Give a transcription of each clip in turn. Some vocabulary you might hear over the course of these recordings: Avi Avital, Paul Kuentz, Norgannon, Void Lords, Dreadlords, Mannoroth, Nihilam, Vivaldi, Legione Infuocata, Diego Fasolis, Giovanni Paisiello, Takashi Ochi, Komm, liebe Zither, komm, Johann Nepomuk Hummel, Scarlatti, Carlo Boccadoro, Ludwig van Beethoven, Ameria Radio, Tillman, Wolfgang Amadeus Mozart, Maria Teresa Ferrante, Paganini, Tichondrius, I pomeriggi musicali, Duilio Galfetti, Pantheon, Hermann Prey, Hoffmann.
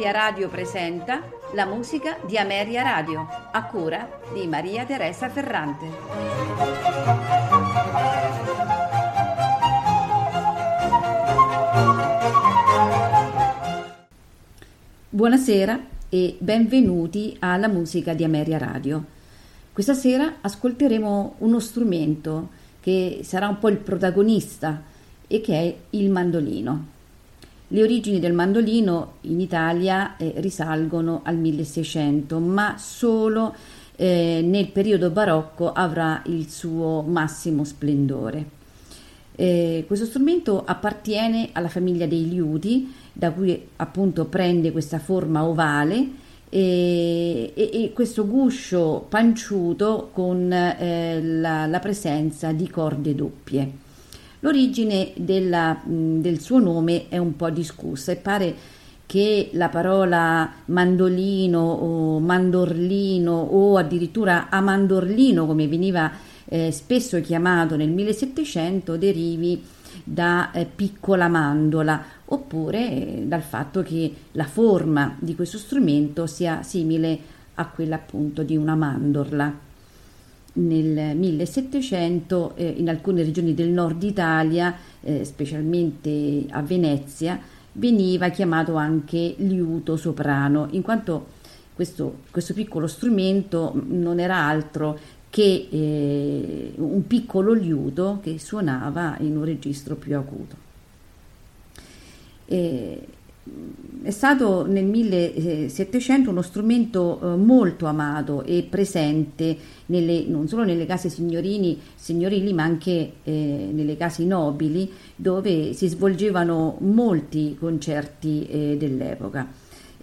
Ameria Radio presenta la musica di Ameria Radio, a cura di Maria Teresa Ferrante. Buonasera e benvenuti alla musica di Ameria Radio. Questa sera ascolteremo uno strumento che sarà un po' il protagonista e che è il mandolino. Le origini del mandolino in Italia risalgono al 1600, ma solo nel periodo barocco avrà il suo massimo splendore. Questo strumento appartiene alla famiglia dei liuti, da cui appunto prende questa forma ovale e questo guscio panciuto con la presenza di corde doppie. L'origine del suo nome è un po' discussa e pare che la parola mandolino o mandorlino o addirittura amandorlino, come veniva spesso chiamato nel 1700, derivi da piccola mandola, oppure dal fatto che la forma di questo strumento sia simile a quella appunto di una mandorla. Nel 1700 in alcune regioni del nord Italia, specialmente a Venezia, veniva chiamato anche liuto soprano, in quanto questo piccolo strumento non era altro che un piccolo liuto che suonava in un registro più acuto. È stato nel 1700 uno strumento molto amato e presente non solo nelle case signorili, ma anche nelle case nobili, dove si svolgevano molti concerti dell'epoca.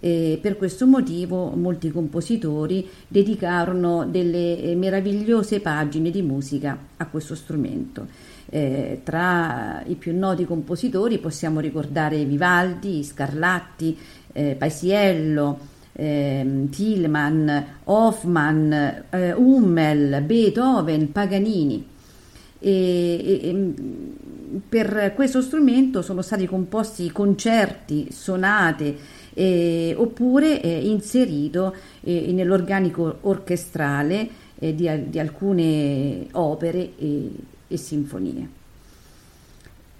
Per questo motivo molti compositori dedicarono delle meravigliose pagine di musica a questo strumento. Tra i più noti compositori possiamo ricordare Vivaldi, Scarlatti, Paisiello, Tillman, Hoffmann, Hummel, Beethoven, Paganini. Per questo strumento sono stati composti concerti, sonate, oppure inserito nell'organico orchestrale di alcune opere e sinfonie.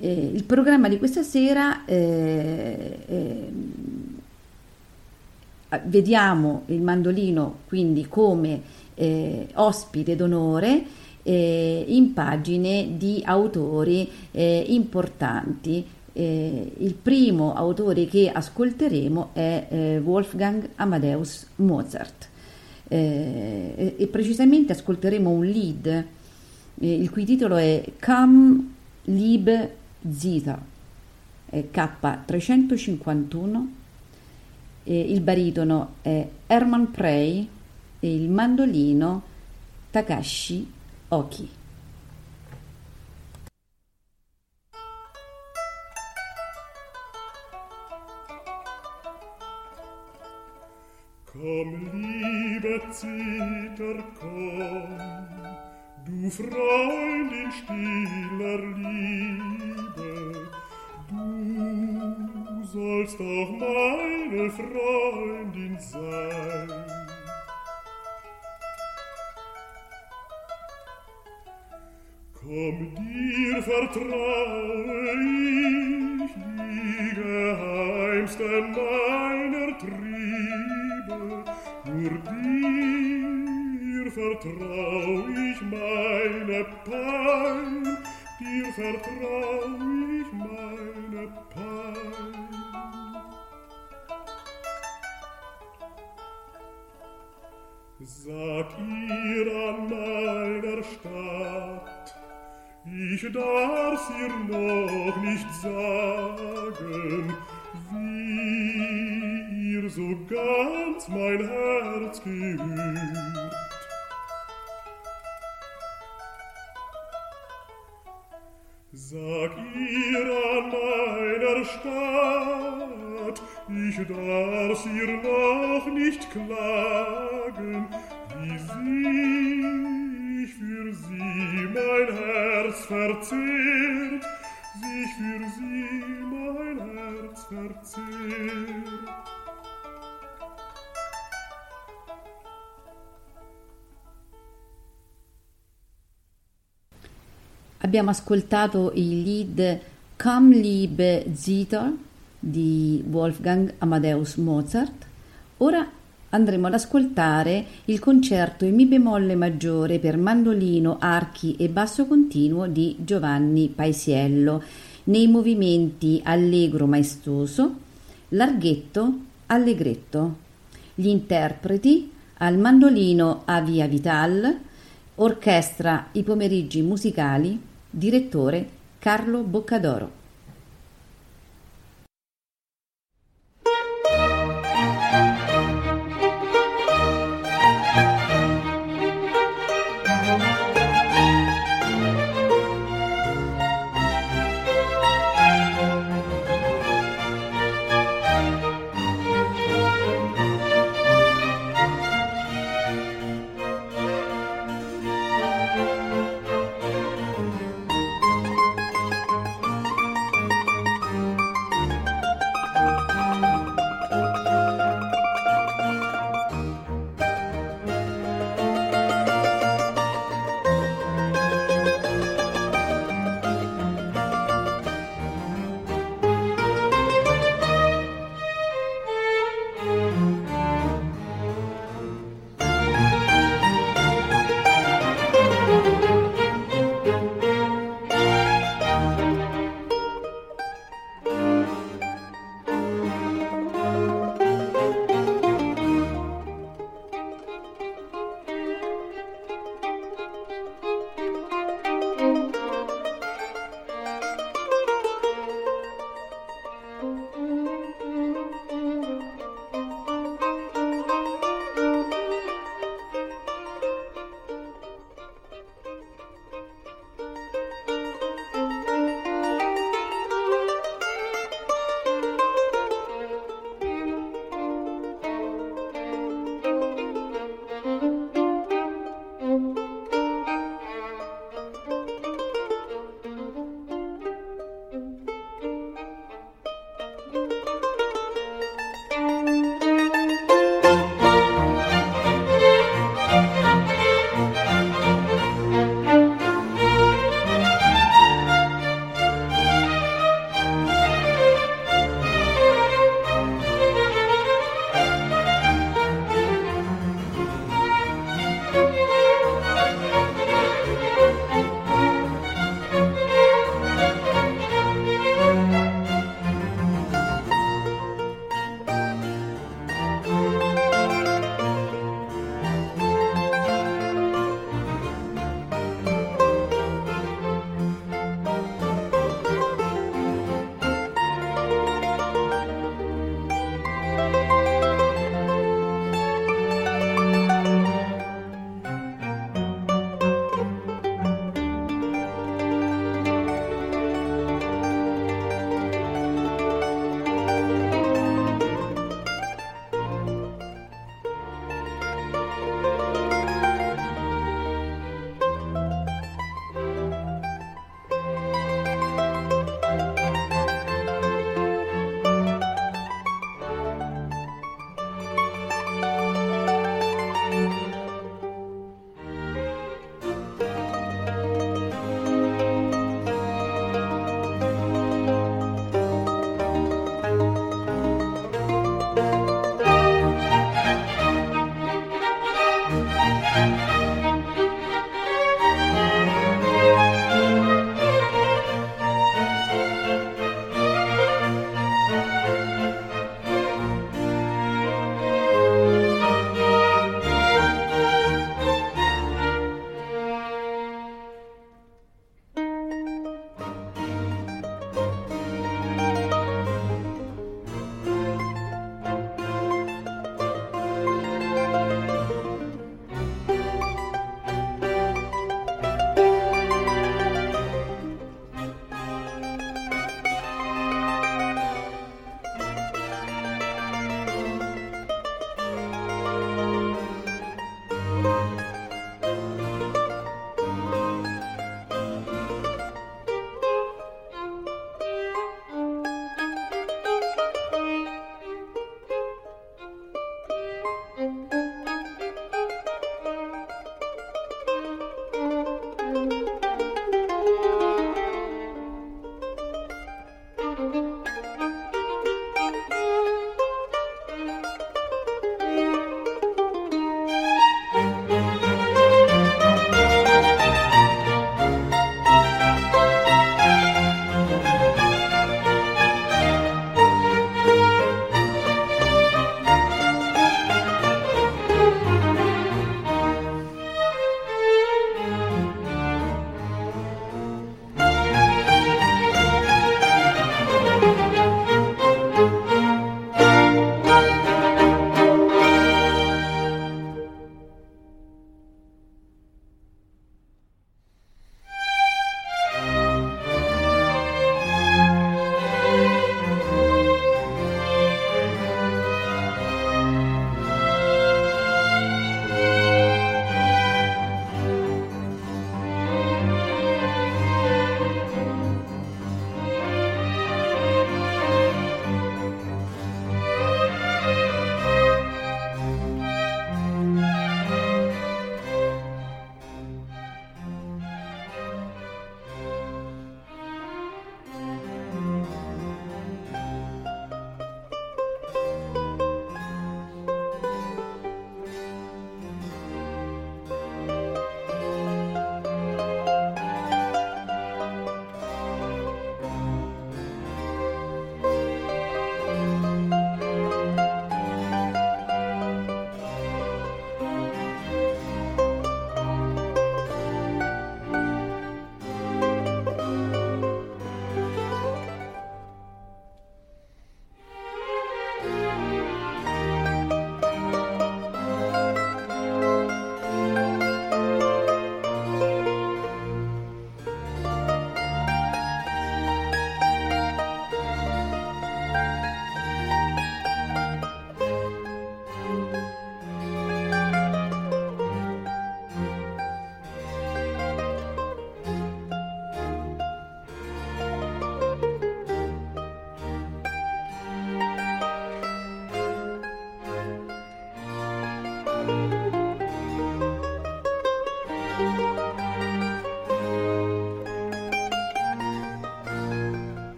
Il programma di questa sera vediamo il mandolino quindi come ospite d'onore in pagine di autori importanti. Il primo autore che ascolteremo è Wolfgang Amadeus Mozart e precisamente ascolteremo un lied il cui titolo è Komm, liebe Zither, K351. Il baritono è Hermann Prey e il mandolino Takashi Ochi. Komm, liebe Zither, komm, du Freundin stiller Liebe, du sollst auch meine Freundin sein. Komm, dir vertraue ich die geheimsten meiner Triebe, nur dir vertrau ich meine Pein, dir vertrau ich meine Pein. Sag ihr an meiner Statt, ich darf's ihr noch nicht sagen, wie ihr so ganz mein Herz gehört. Sag ihr an meiner Statt, ich darf's ihr noch nicht klagen, wie sich für sie mein Herz verzehrt, sich für sie mein Herz verzehrt. Abbiamo ascoltato il lead Komm, liebe Zither di Wolfgang Amadeus Mozart. Ora andremo ad ascoltare il concerto in mi bemolle maggiore per mandolino, archi e basso continuo di Giovanni Paisiello nei movimenti allegro maestoso, larghetto, allegretto. Gli interpreti: al mandolino Avi Avital, orchestra I Pomeriggi Musicali, direttore Carlo Boccadoro.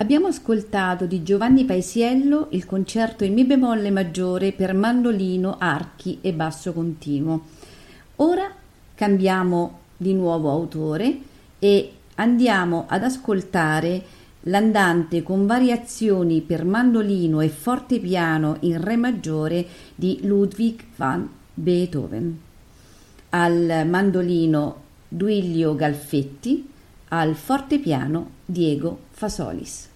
Abbiamo ascoltato di Giovanni Paisiello il concerto in mi bemolle maggiore per mandolino, archi e basso continuo. Ora cambiamo di nuovo autore e andiamo ad ascoltare l'andante con variazioni per mandolino e fortepiano in re maggiore di Ludwig van Beethoven. Al mandolino Duilio Galfetti, al fortepiano Diego Fasolis.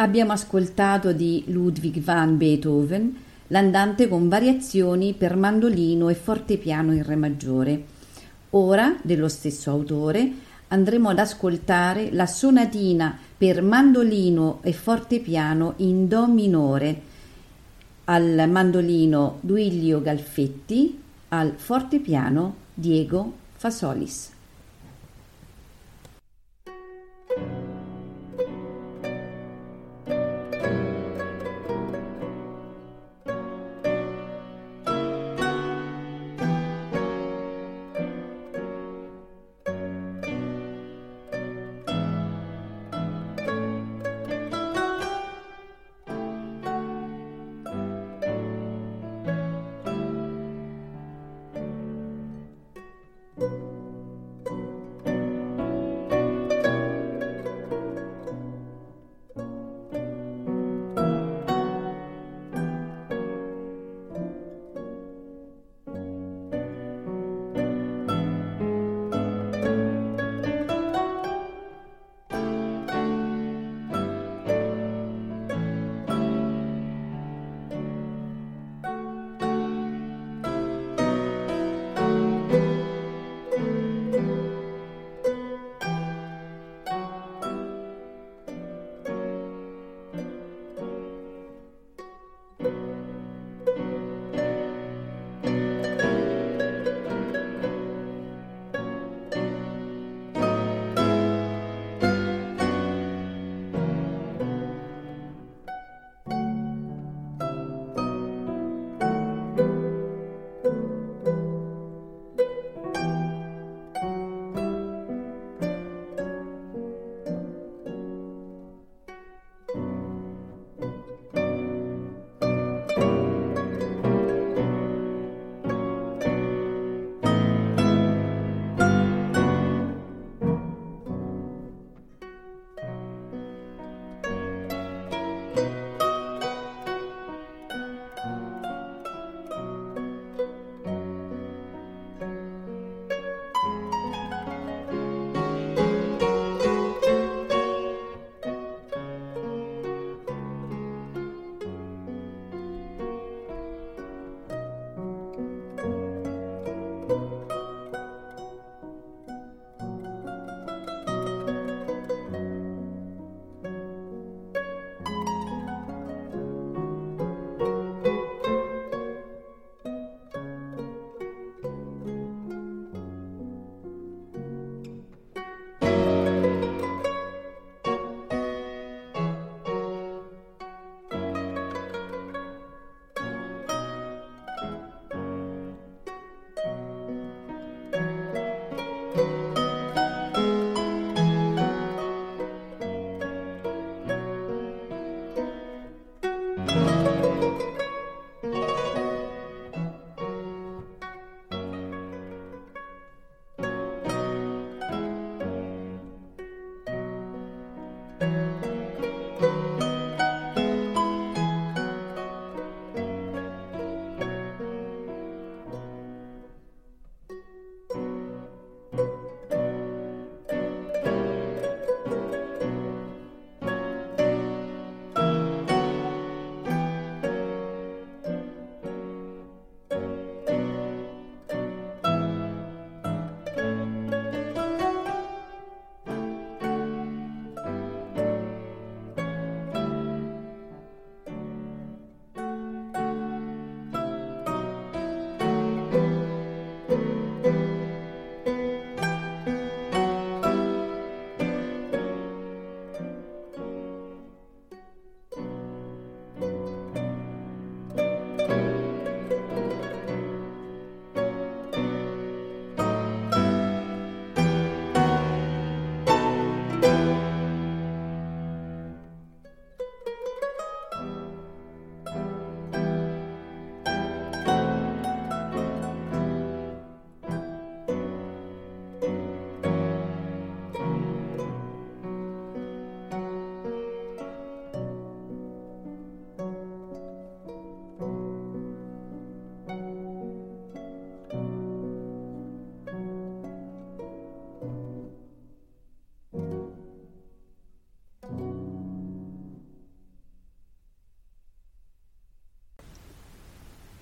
Abbiamo ascoltato di Ludwig van Beethoven l'andante con variazioni per mandolino e fortepiano in re maggiore. Ora, dello stesso autore, andremo ad ascoltare la sonatina per mandolino e fortepiano in do minore, al mandolino Duilio Galfetti, al fortepiano Diego Fasolis.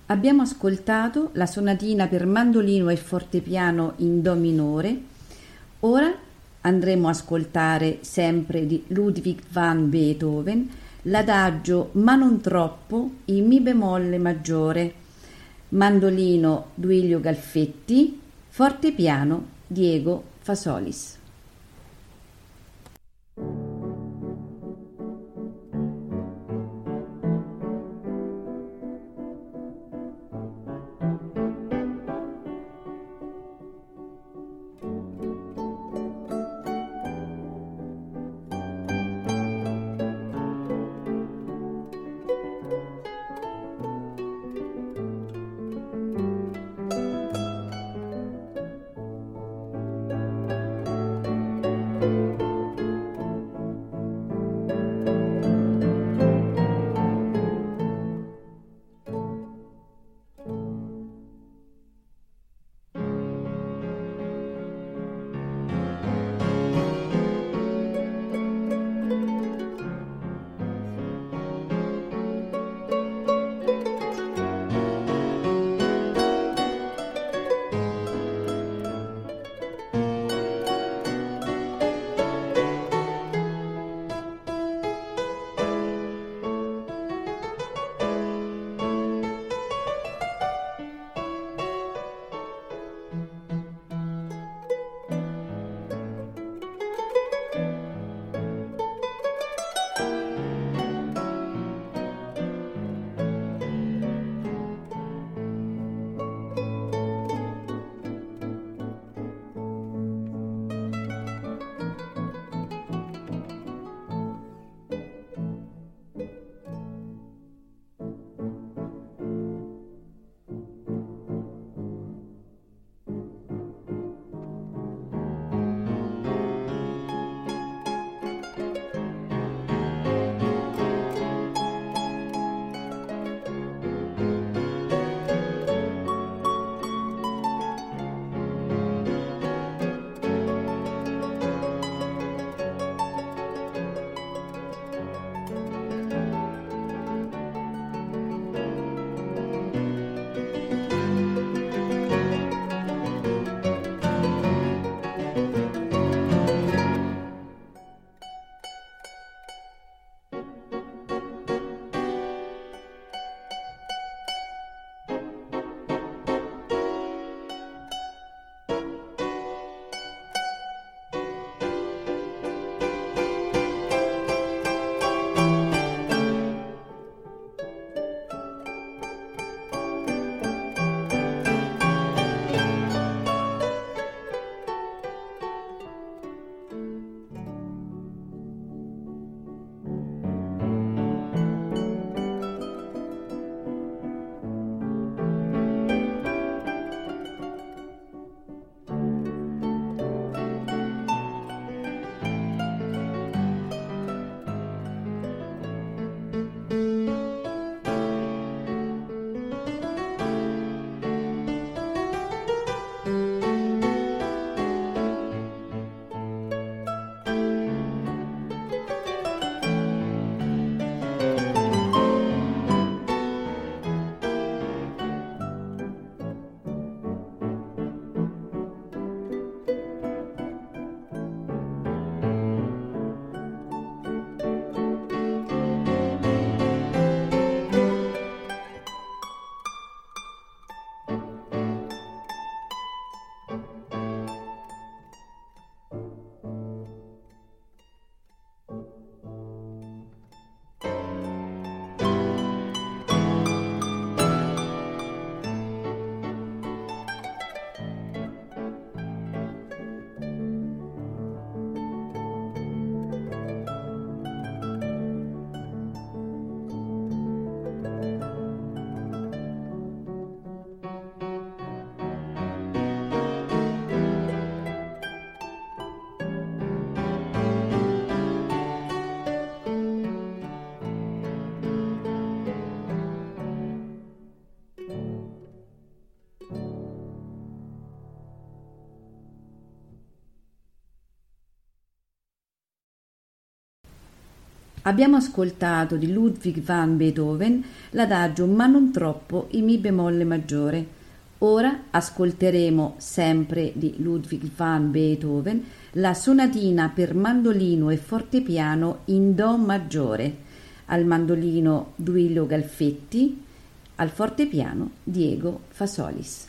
Abbiamo ascoltato la sonatina per mandolino e fortepiano in do minore. Ora andremo a ascoltare, sempre di Ludwig van Beethoven, l'adagio ma non troppo in mi bemolle maggiore, mandolino Duilio Galfetti, fortepiano Diego Fasolis. Abbiamo ascoltato di Ludwig van Beethoven l'adagio ma non troppo in mi bemolle maggiore. Ora ascolteremo sempre di Ludwig van Beethoven la sonatina per mandolino e fortepiano in do maggiore, al mandolino Duilio Galfetti, al fortepiano Diego Fasolis.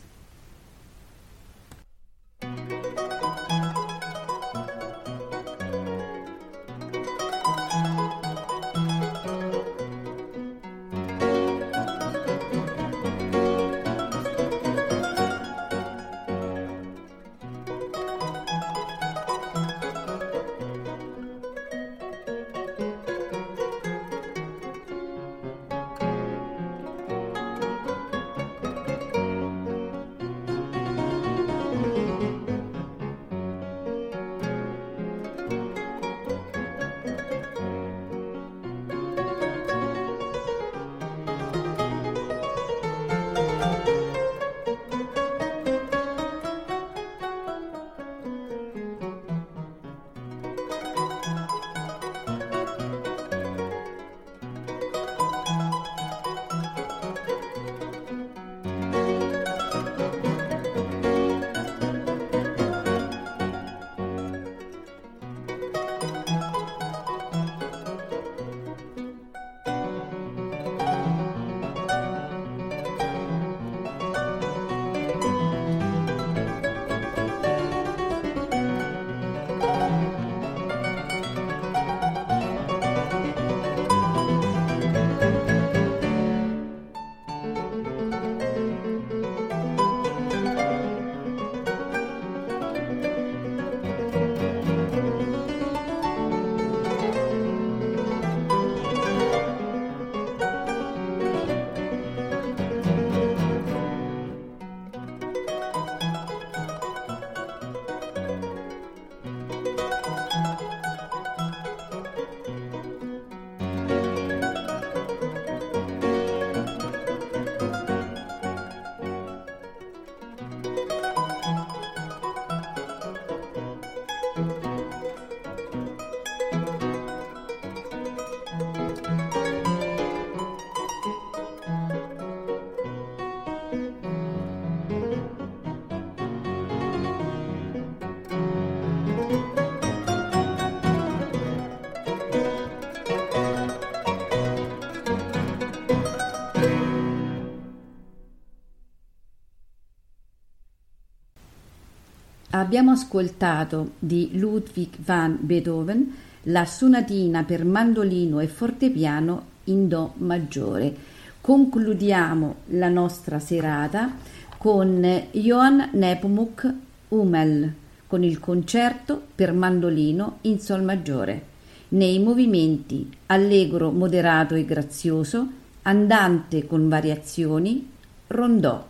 Abbiamo ascoltato di Ludwig van Beethoven la sonatina per mandolino e fortepiano in do maggiore. Concludiamo la nostra serata con Johann Nepomuk Hummel con il concerto per mandolino in sol maggiore, nei movimenti allegro, moderato e grazioso, andante con variazioni, rondò,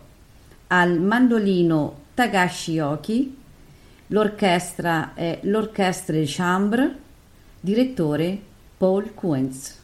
al mandolino Takashi Ochi. L'orchestra è l'Orchestre de Chambre, direttore Paul Kuentz.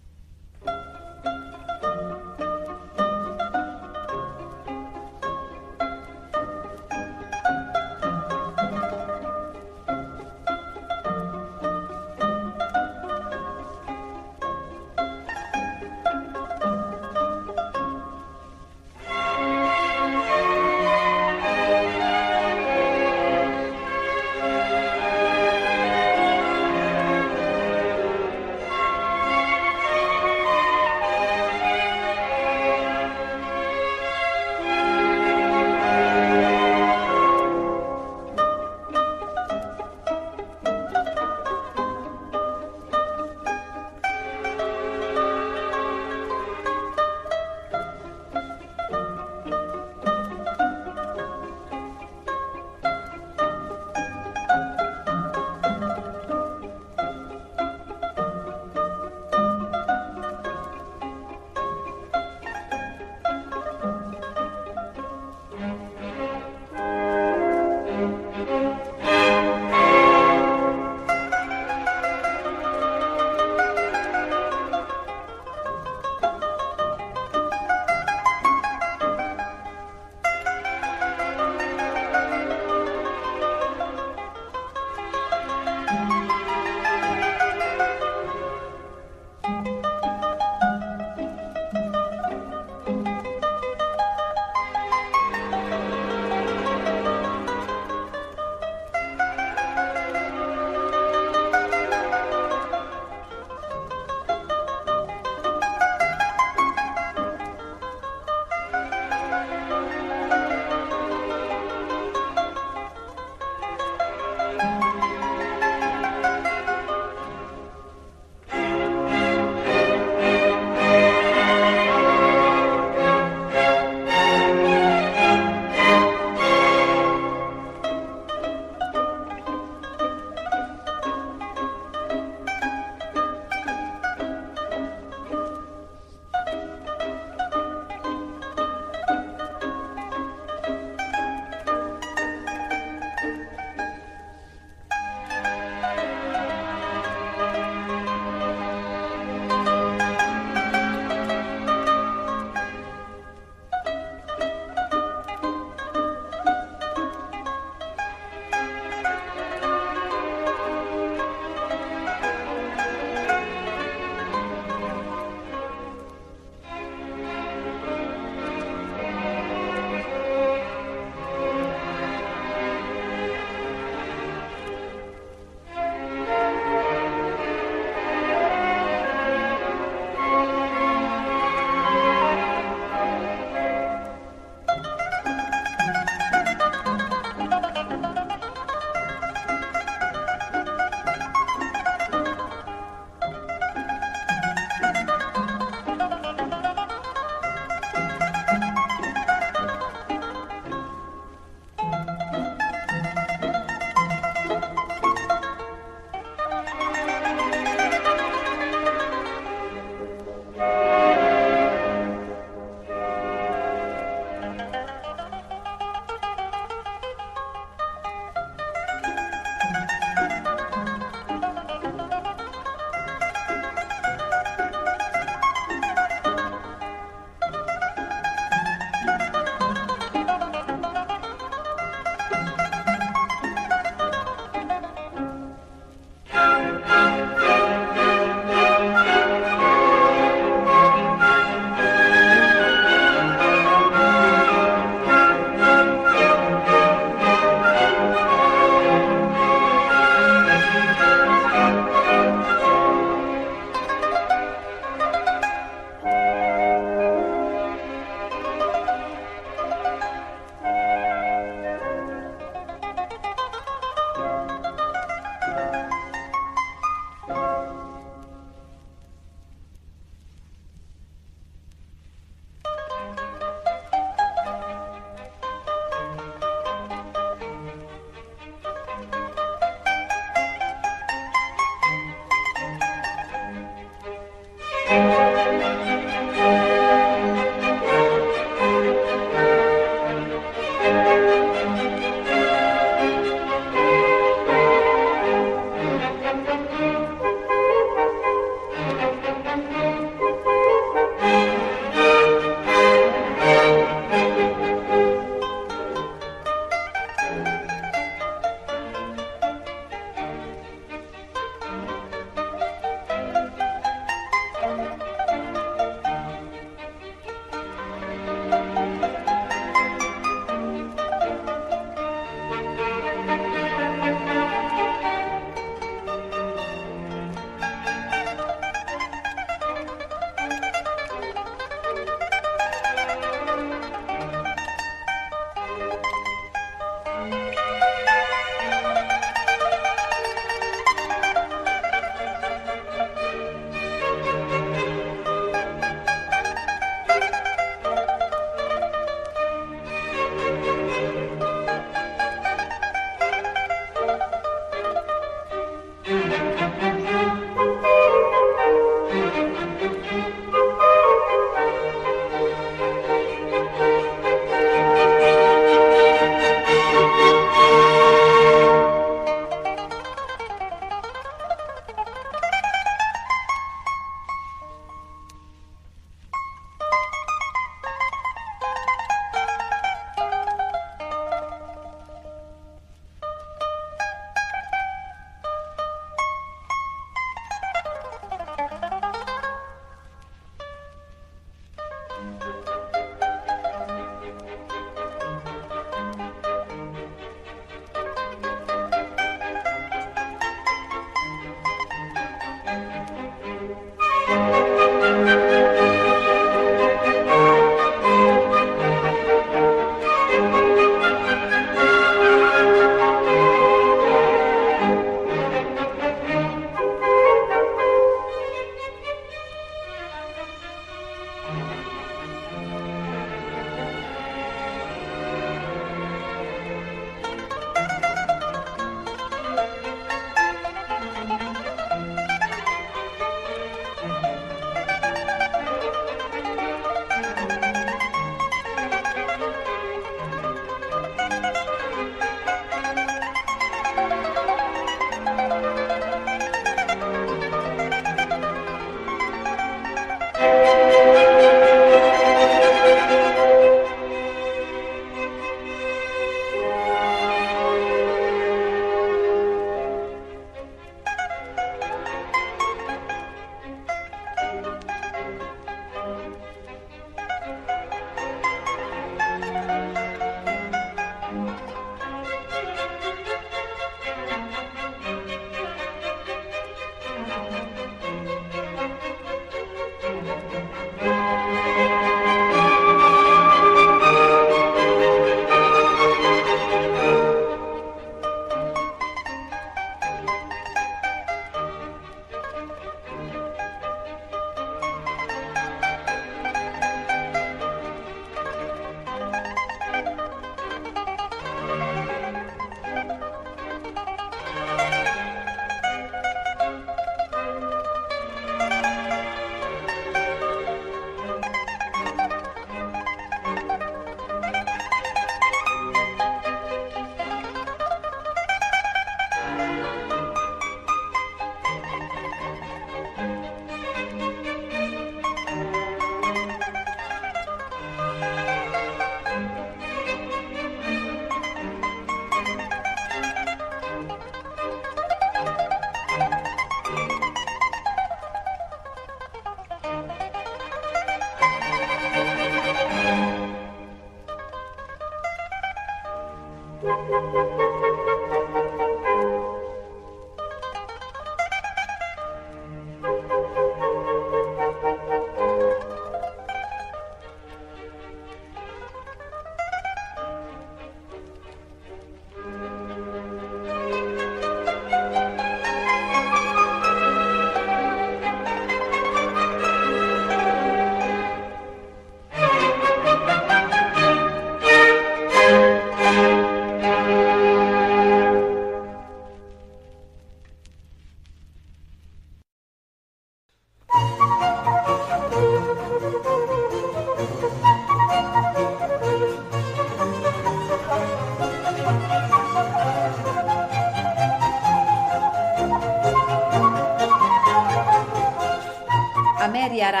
Ameria